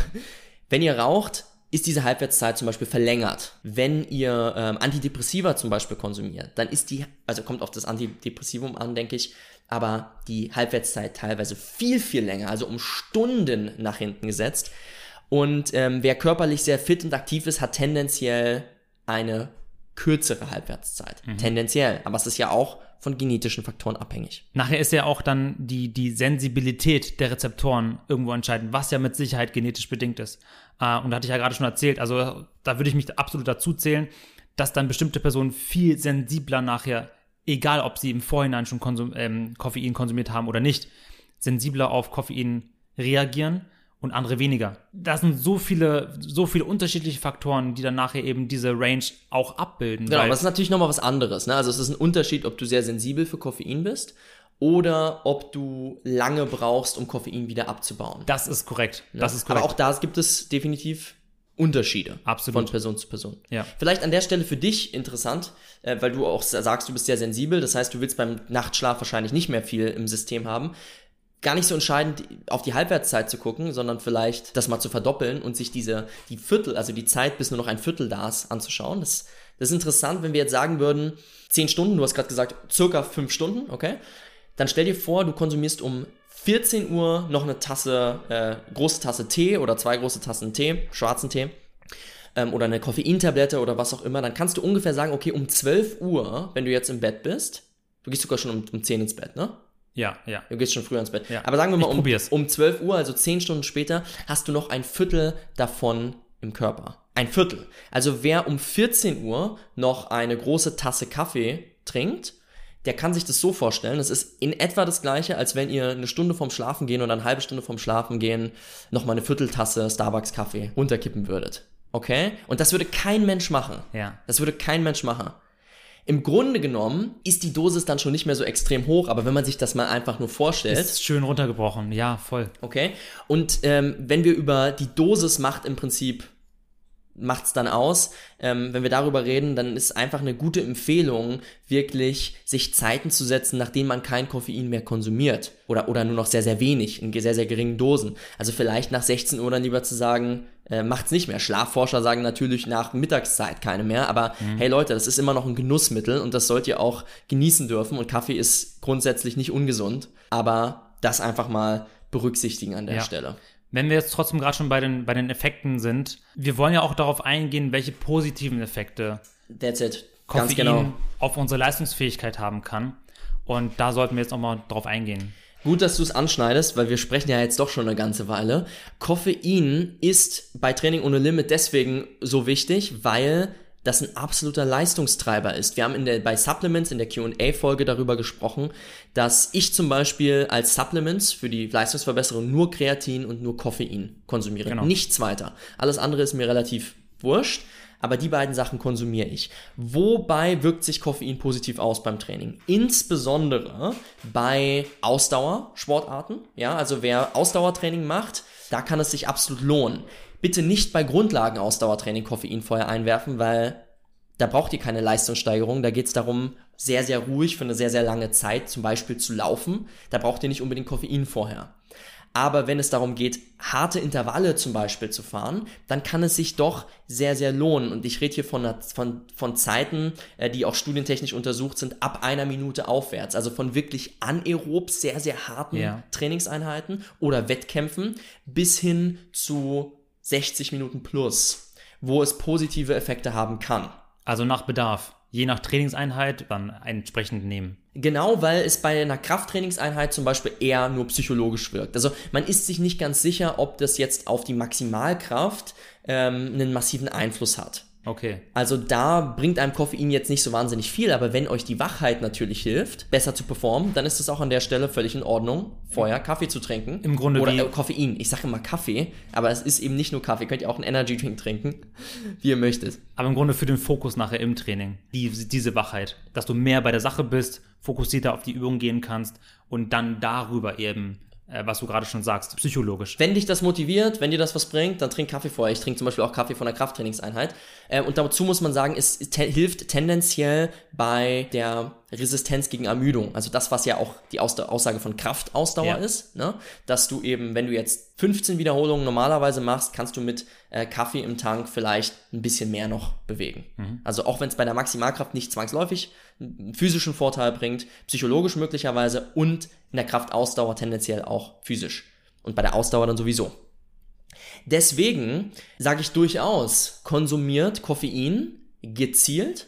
wenn ihr raucht, ist diese Halbwertszeit zum Beispiel verlängert. Wenn ihr ähm, Antidepressiva zum Beispiel konsumiert, dann ist die, also kommt auf das Antidepressivum an, denke ich, aber die Halbwertszeit teilweise viel, viel länger, also um Stunden nach hinten gesetzt. Und ähm, wer körperlich sehr fit und aktiv ist, hat tendenziell eine kürzere Halbwertszeit. Mhm. Tendenziell. Aber es ist ja auch von genetischen Faktoren abhängig. Nachher ist ja auch dann die, die Sensibilität der Rezeptoren irgendwo entscheidend, was ja mit Sicherheit genetisch bedingt ist. Äh, und da hatte ich ja gerade schon erzählt, also da würde ich mich absolut dazu zählen, dass dann bestimmte Personen viel sensibler nachher, egal ob sie im Vorhinein schon konsum- ähm, Koffein konsumiert haben oder nicht, sensibler auf Koffein reagieren. Und andere weniger. Das sind so viele, so viele unterschiedliche Faktoren, die dann nachher eben diese Range auch abbilden. Genau, aber das ist natürlich nochmal was anderes, ne? Also es ist ein Unterschied, ob du sehr sensibel für Koffein bist oder ob du lange brauchst, um Koffein wieder abzubauen. Das ist korrekt. Ne? Das ist korrekt. Aber auch da gibt es definitiv Unterschiede. Absolut. Von Person zu Person. Ja. Vielleicht an der Stelle für dich interessant, äh, weil du auch sagst, du bist sehr sensibel. Das heißt, du willst beim Nachtschlaf wahrscheinlich nicht mehr viel im System haben. Gar nicht so entscheidend, auf die Halbwertszeit zu gucken, sondern vielleicht das mal zu verdoppeln und sich diese, die Viertel, also die Zeit, bis nur noch ein Viertel da ist, anzuschauen. Das, das ist interessant, wenn wir jetzt sagen würden, zehn Stunden, du hast gerade gesagt, circa fünf Stunden, okay? Dann stell dir vor, du konsumierst um vierzehn Uhr noch eine Tasse, äh, große Tasse Tee oder zwei große Tassen Tee, schwarzen Tee, ähm, oder eine Koffeintablette oder was auch immer. Dann kannst du ungefähr sagen, okay, um zwölf Uhr, wenn du jetzt im Bett bist, du gehst sogar schon um, um zehn ins Bett, ne? Ja, ja. Du gehst schon früher ins Bett. Ja. Aber sagen wir mal, um, um zwölf Uhr, also zehn Stunden später, hast du noch ein Viertel davon im Körper. Ein Viertel. Also wer um vierzehn Uhr noch eine große Tasse Kaffee trinkt, der kann sich das so vorstellen. Das ist in etwa das Gleiche, als wenn ihr eine Stunde vorm Schlafen gehen oder eine halbe Stunde vorm Schlafen gehen nochmal eine Vierteltasse Starbucks-Kaffee runterkippen würdet. Okay? Und das würde kein Mensch machen. Ja. Das würde kein Mensch machen. Im Grunde genommen ist die Dosis dann schon nicht mehr so extrem hoch, aber wenn man sich das mal einfach nur vorstellt. Ist schön runtergebrochen, ja, voll. Okay, und ähm, wenn wir über die Dosis macht im Prinzip, macht's dann aus, ähm, wenn wir darüber reden, dann ist einfach eine gute Empfehlung, wirklich sich Zeiten zu setzen, nachdem man kein Koffein mehr konsumiert oder, oder nur noch sehr, sehr wenig, in sehr, sehr geringen Dosen. Also vielleicht nach sechzehn Uhr dann lieber zu sagen, Äh, macht's nicht mehr. Schlafforscher sagen natürlich nach Mittagszeit keine mehr, aber mhm. hey Leute, das ist immer noch ein Genussmittel und das sollt ihr auch genießen dürfen und Kaffee ist grundsätzlich nicht ungesund, aber das einfach mal berücksichtigen an der ja. Stelle. Wenn wir jetzt trotzdem gerade schon bei den, bei den Effekten sind, wir wollen ja auch darauf eingehen, welche positiven Effekte That's it. Koffein Ganz genau. auf unsere Leistungsfähigkeit haben kann und da sollten wir jetzt nochmal drauf eingehen. Gut, dass du es anschneidest, weil wir sprechen ja jetzt doch schon eine ganze Weile. Koffein ist bei Training ohne Limit deswegen so wichtig, weil das ein absoluter Leistungstreiber ist. Wir haben in der, bei Supplements in der Q und A-Folge darüber gesprochen, dass ich zum Beispiel als Supplements für die Leistungsverbesserung nur Kreatin und nur Koffein konsumiere. Genau. Nichts weiter. Alles andere ist mir relativ wurscht. Aber die beiden Sachen konsumiere ich. Wobei wirkt sich Koffein positiv aus beim Training? Insbesondere bei Ausdauersportarten. Ja, also wer Ausdauertraining macht, da kann es sich absolut lohnen. Bitte nicht bei Grundlagen-Ausdauertraining Koffein vorher einwerfen, weil da braucht ihr keine Leistungssteigerung. Da geht es darum, sehr, sehr ruhig für eine sehr, sehr lange Zeit zum Beispiel zu laufen. Da braucht ihr nicht unbedingt Koffein vorher. Aber wenn es darum geht, harte Intervalle zum Beispiel zu fahren, dann kann es sich doch sehr, sehr lohnen. Und ich rede hier von, einer, von, von Zeiten, die auch studientechnisch untersucht sind, ab einer Minute aufwärts. Also von wirklich anaerob, sehr, sehr harten ja. Trainingseinheiten oder Wettkämpfen bis hin zu sechzig Minuten plus, wo es positive Effekte haben kann. Also nach Bedarf. Je nach Trainingseinheit dann entsprechend nehmen. Genau, weil es bei einer Krafttrainingseinheit zum Beispiel eher nur psychologisch wirkt. Also man ist sich nicht ganz sicher, ob das jetzt auf die Maximalkraft ähm, einen massiven Einfluss hat. Okay. Also da bringt einem Koffein jetzt nicht so wahnsinnig viel, aber wenn euch die Wachheit natürlich hilft, besser zu performen, dann ist es auch an der Stelle völlig in Ordnung, vorher Kaffee zu trinken. Im Grunde oder äh, Koffein. Ich sage immer Kaffee, aber es ist eben nicht nur Kaffee. Könnt ihr auch einen Energy Drink trinken, wie ihr möchtet. Aber im Grunde für den Fokus nachher im Training, die, diese Wachheit, dass du mehr bei der Sache bist, fokussierter auf die Übung gehen kannst und dann darüber eben, was du gerade schon sagst, psychologisch. Wenn dich das motiviert, wenn dir das was bringt, dann trink Kaffee vorher. Ich trinke zum Beispiel auch Kaffee von der Krafttrainingseinheit. Und dazu muss man sagen, es te- hilft tendenziell bei der Resistenz gegen Ermüdung. Also das, was ja auch die Ausda- Aussage von Kraftausdauer ja. ist, ne? Dass du eben, wenn du jetzt fünfzehn Wiederholungen normalerweise machst, kannst du mit äh, Kaffee im Tank vielleicht ein bisschen mehr noch bewegen. Mhm. Also auch wenn es bei der Maximalkraft nicht zwangsläufig einen physischen Vorteil bringt, psychologisch möglicherweise und in der Kraftausdauer tendenziell auch physisch. Und bei der Ausdauer dann sowieso. Deswegen sage ich durchaus, konsumiert Koffein gezielt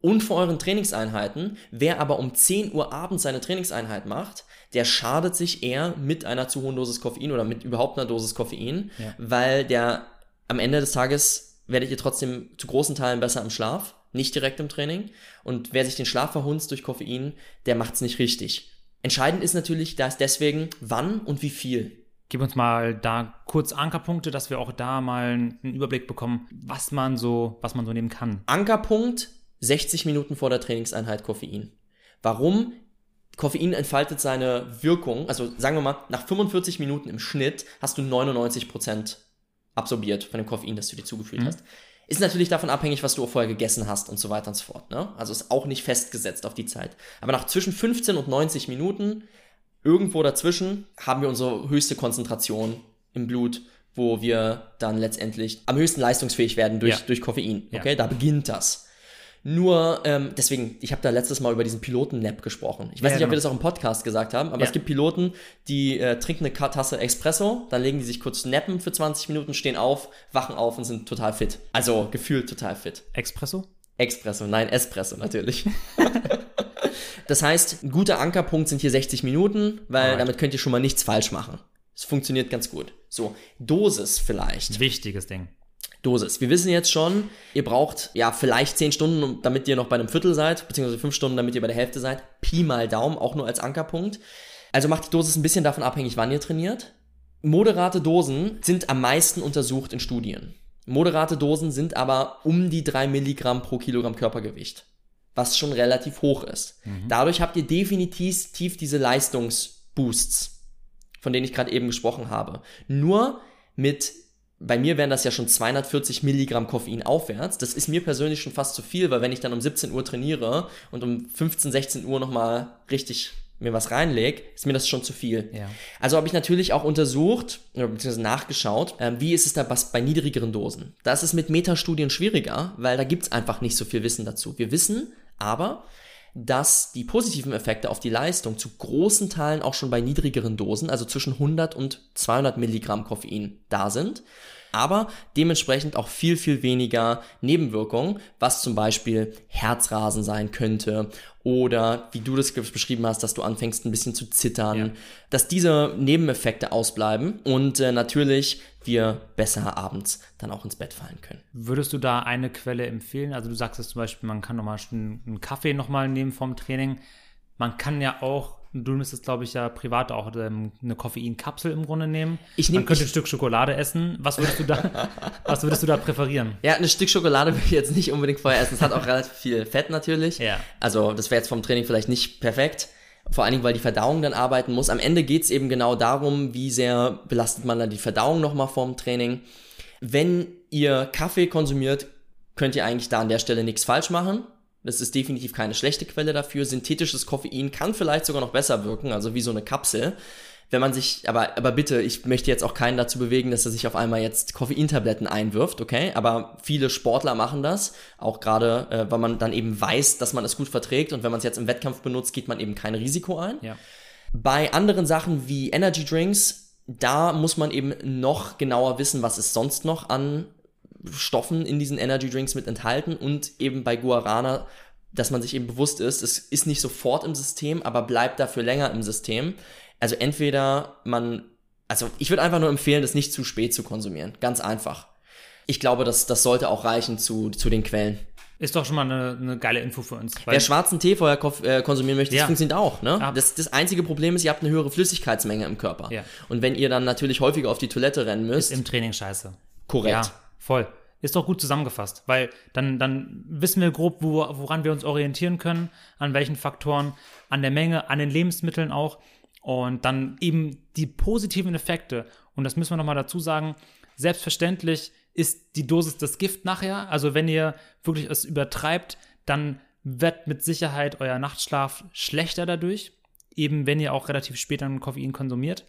und vor euren Trainingseinheiten. Wer aber um zehn Uhr abends seine Trainingseinheit macht, der schadet sich eher mit einer zu hohen Dosis Koffein oder mit überhaupt einer Dosis Koffein, ja. weil der am Ende des Tages werdet ihr trotzdem zu großen Teilen besser im Schlaf, nicht direkt im Training. Und wer sich den Schlaf verhunzt durch Koffein, der macht's nicht richtig. Entscheidend ist natürlich, dass deswegen wann und wie viel. Gib uns mal da kurz Ankerpunkte, dass wir auch da mal einen Überblick bekommen, was man so, was man so nehmen kann. Ankerpunkt, sechzig Minuten vor der Trainingseinheit Koffein. Warum? Koffein entfaltet seine Wirkung, also sagen wir mal, nach fünfundvierzig Minuten im Schnitt hast du neunundneunzig Prozent absorbiert von dem Koffein, das du dir zugeführt mhm. hast. Ist natürlich davon abhängig, was du vorher gegessen hast und so weiter und so fort. Ne? Also ist auch nicht festgesetzt auf die Zeit. Aber nach zwischen fünfzehn und neunzig Minuten, irgendwo dazwischen, haben wir unsere höchste Konzentration im Blut, wo wir dann letztendlich am höchsten leistungsfähig werden durch, ja. durch Koffein. Okay, ja. Da beginnt das. Nur, ähm, deswegen, ich habe da letztes Mal über diesen Piloten-Nap gesprochen. Ich weiß ja, nicht, ob genau. wir das auch im Podcast gesagt haben, aber ja. es gibt Piloten, die äh, trinken eine Tasse Espresso, dann legen die sich kurz nappen für zwanzig Minuten, stehen auf, wachen auf und sind total fit. Also gefühlt total fit. Espresso? Espresso, nein, Espresso natürlich. Das heißt, ein guter Ankerpunkt sind hier sechzig Minuten, weil Alright. damit könnt ihr schon mal nichts falsch machen. Es funktioniert ganz gut. So, Dosis vielleicht. Wichtiges Ding. Dosis. Wir wissen jetzt schon, ihr braucht ja vielleicht zehn Stunden, damit ihr noch bei einem Viertel seid, beziehungsweise fünf Stunden, damit ihr bei der Hälfte seid. Pi mal Daumen, auch nur als Ankerpunkt. Also macht die Dosis ein bisschen davon abhängig, wann ihr trainiert. Moderate Dosen sind am meisten untersucht in Studien. Moderate Dosen sind aber um die drei Milligramm pro Kilogramm Körpergewicht, was schon relativ hoch ist. Mhm. Dadurch habt ihr definitiv tief diese Leistungsboosts, von denen ich gerade eben gesprochen habe. Nur mit Bei mir wären das ja schon zweihundertvierzig Milligramm Koffein aufwärts. Das ist mir persönlich schon fast zu viel, weil wenn ich dann um siebzehn Uhr trainiere und um fünfzehn, sechzehn Uhr nochmal richtig mir was reinlege, ist mir das schon zu viel. Ja. Also habe ich natürlich auch untersucht, beziehungsweise nachgeschaut, wie ist es da bei niedrigeren Dosen. Da ist es mit Metastudien schwieriger, weil da gibt's einfach nicht so viel Wissen dazu. Wir wissen aber, dass die positiven Effekte auf die Leistung zu großen Teilen auch schon bei niedrigeren Dosen, also zwischen hundert und zweihundert Milligramm Koffein da sind. aber dementsprechend auch viel, viel weniger Nebenwirkungen, was zum Beispiel Herzrasen sein könnte oder, wie du das beschrieben hast, dass du anfängst ein bisschen zu zittern, ja. dass diese Nebeneffekte ausbleiben und äh, natürlich wir besser abends dann auch ins Bett fallen können. Würdest du da eine Quelle empfehlen? Also du sagst jetzt zum Beispiel, man kann nochmal einen Kaffee nochmal nehmen vom Training. Man kann ja auch, du müsstest, glaube ich, ja privat auch eine Koffeinkapsel im Grunde nehmen. Ich nehm, Man könnte ich, ein Stück Schokolade essen. Was würdest du da, was würdest du da präferieren? Ja, ein Stück Schokolade würde ich jetzt nicht unbedingt vorher essen. Es hat auch relativ viel Fett natürlich. Ja. Also das wäre jetzt vom Training vielleicht nicht perfekt. Vor allen Dingen, weil die Verdauung dann arbeiten muss. Am Ende geht es eben genau darum, wie sehr belastet man dann die Verdauung nochmal vorm Training. Wenn ihr Kaffee konsumiert, könnt ihr eigentlich da an der Stelle nichts falsch machen. Das ist definitiv keine schlechte Quelle dafür. Synthetisches Koffein kann vielleicht sogar noch besser wirken, also wie so eine Kapsel. Wenn man sich, aber, aber bitte, ich möchte jetzt auch keinen dazu bewegen, dass er sich auf einmal jetzt Koffeintabletten einwirft, okay? Aber viele Sportler machen das, auch gerade, äh, weil man dann eben weiß, dass man es gut verträgt und wenn man es jetzt im Wettkampf benutzt, geht man eben kein Risiko ein. Ja. Bei anderen Sachen wie Energy Drinks, da muss man eben noch genauer wissen, was es sonst noch an Stoffen in diesen Energy Drinks mit enthalten und eben bei Guarana, dass man sich eben bewusst ist, es ist nicht sofort im System, aber bleibt dafür länger im System. Also entweder man, also ich würde einfach nur empfehlen, das nicht zu spät zu konsumieren. Ganz einfach. Ich glaube, das, das sollte auch reichen zu, zu den Quellen. Ist doch schon mal eine, eine geile Info für uns. Wer schwarzen Tee vorher konsumieren möchte, ja. das funktioniert auch. Ne? Das, das einzige Problem ist, ihr habt eine höhere Flüssigkeitsmenge im Körper. Ja. Und wenn ihr dann natürlich häufiger auf die Toilette rennen müsst. Ist im Training scheiße. Korrekt. Ja, voll. Ist doch gut zusammengefasst, weil dann, dann wissen wir grob, wo, woran wir uns orientieren können, an welchen Faktoren, an der Menge, an den Lebensmitteln auch. Und dann eben die positiven Effekte. Und das müssen wir nochmal dazu sagen, selbstverständlich ist die Dosis das Gift nachher. Also wenn ihr wirklich es übertreibt, dann wird mit Sicherheit euer Nachtschlaf schlechter dadurch. Eben wenn ihr auch relativ spät dann Koffein konsumiert.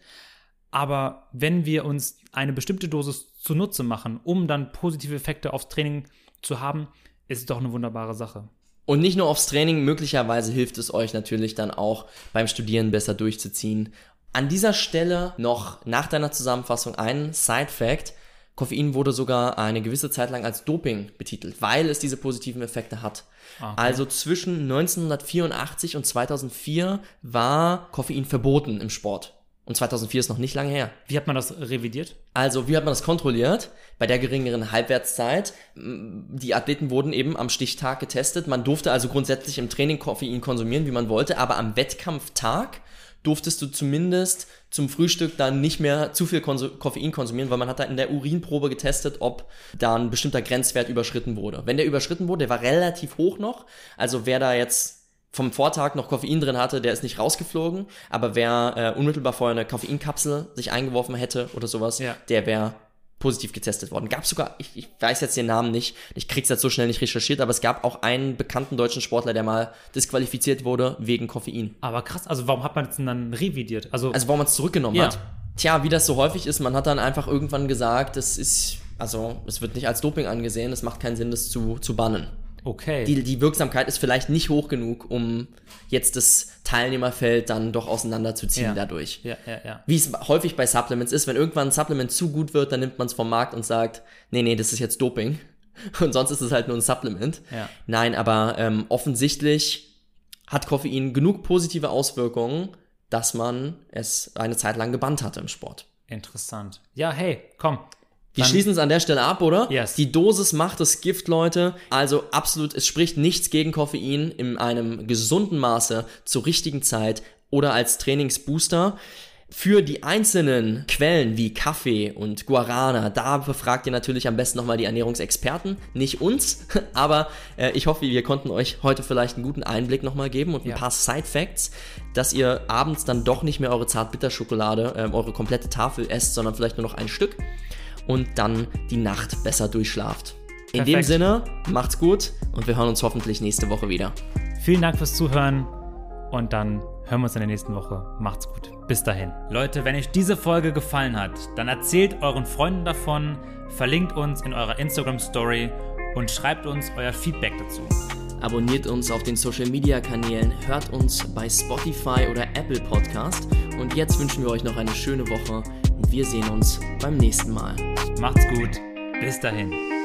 Aber wenn wir uns eine bestimmte Dosis zunutze machen, um dann positive Effekte aufs Training zu haben, ist es doch eine wunderbare Sache. Und nicht nur aufs Training, möglicherweise hilft es euch natürlich dann auch beim Studieren besser durchzuziehen. An dieser Stelle noch nach deiner Zusammenfassung ein Side-Fact. Koffein wurde sogar eine gewisse Zeit lang als Doping betitelt, weil es diese positiven Effekte hat. Okay. Also zwischen neunzehnhundertvierundachtzig und zweitausendvier war Koffein verboten im Sport. Und zweitausendvier ist noch nicht lange her. Wie hat man das revidiert? Also, wie hat man das kontrolliert? Bei der geringeren Halbwertszeit. Die Athleten wurden eben am Stichtag getestet. Man durfte also grundsätzlich im Training Koffein konsumieren, wie man wollte. Aber am Wettkampftag durftest du zumindest zum Frühstück dann nicht mehr zu viel Konsum- Koffein konsumieren, weil man hat da in der Urinprobe getestet, ob da ein bestimmter Grenzwert überschritten wurde. Wenn der überschritten wurde, der war relativ hoch noch. Also, wer da jetzt vom Vortag noch Koffein drin hatte, der ist nicht rausgeflogen, aber wer äh, unmittelbar vorher eine Koffeinkapsel sich eingeworfen hätte oder sowas, ja. der wäre positiv getestet worden. Gab sogar, ich, ich weiß jetzt den Namen nicht, ich krieg's jetzt so schnell nicht recherchiert, aber es gab auch einen bekannten deutschen Sportler, der mal disqualifiziert wurde wegen Koffein. Aber krass, also warum hat man es denn dann revidiert? Also, also warum man es zurückgenommen ja. hat? Tja, wie das so häufig ist, man hat dann einfach irgendwann gesagt, es ist, also es wird nicht als Doping angesehen, es macht keinen Sinn, das zu, zu bannen. Okay. Die, die Wirksamkeit ist vielleicht nicht hoch genug, um jetzt das Teilnehmerfeld dann doch auseinanderzuziehen ja. dadurch. Ja, ja, ja. Wie es häufig bei Supplements ist, wenn irgendwann ein Supplement zu gut wird, dann nimmt man es vom Markt und sagt, nee, nee, das ist jetzt Doping. Und sonst ist es halt nur ein Supplement. Ja. Nein, aber ähm, offensichtlich hat Koffein genug positive Auswirkungen, dass man es eine Zeit lang gebannt hatte im Sport. Interessant. Ja, hey, komm. Wir schließen es an der Stelle ab, oder? Yes. Die Dosis macht das Gift, Leute. Also absolut, es spricht nichts gegen Koffein in einem gesunden Maße zur richtigen Zeit oder als Trainingsbooster. Für die einzelnen Quellen wie Kaffee und Guarana, da befragt ihr natürlich am besten nochmal die Ernährungsexperten, nicht uns, aber äh, ich hoffe, wir konnten euch heute vielleicht einen guten Einblick nochmal geben und ein ja. paar Side-Facts, dass ihr abends dann doch nicht mehr eure Zartbitterschokolade, äh, eure komplette Tafel esst, sondern vielleicht nur noch ein Stück. Und dann die Nacht besser durchschlaft. In Perfekt. Dem Sinne, macht's gut und wir hören uns hoffentlich nächste Woche wieder. Vielen Dank fürs Zuhören und dann hören wir uns in der nächsten Woche. Macht's gut. Bis dahin. Leute, wenn euch diese Folge gefallen hat, dann erzählt euren Freunden davon, verlinkt uns in eurer Instagram-Story und schreibt uns euer Feedback dazu. Abonniert uns auf den Social-Media-Kanälen, hört uns bei Spotify oder Apple Podcast und jetzt wünschen wir euch noch eine schöne Woche. Wir sehen uns beim nächsten Mal. Macht's gut, bis dahin.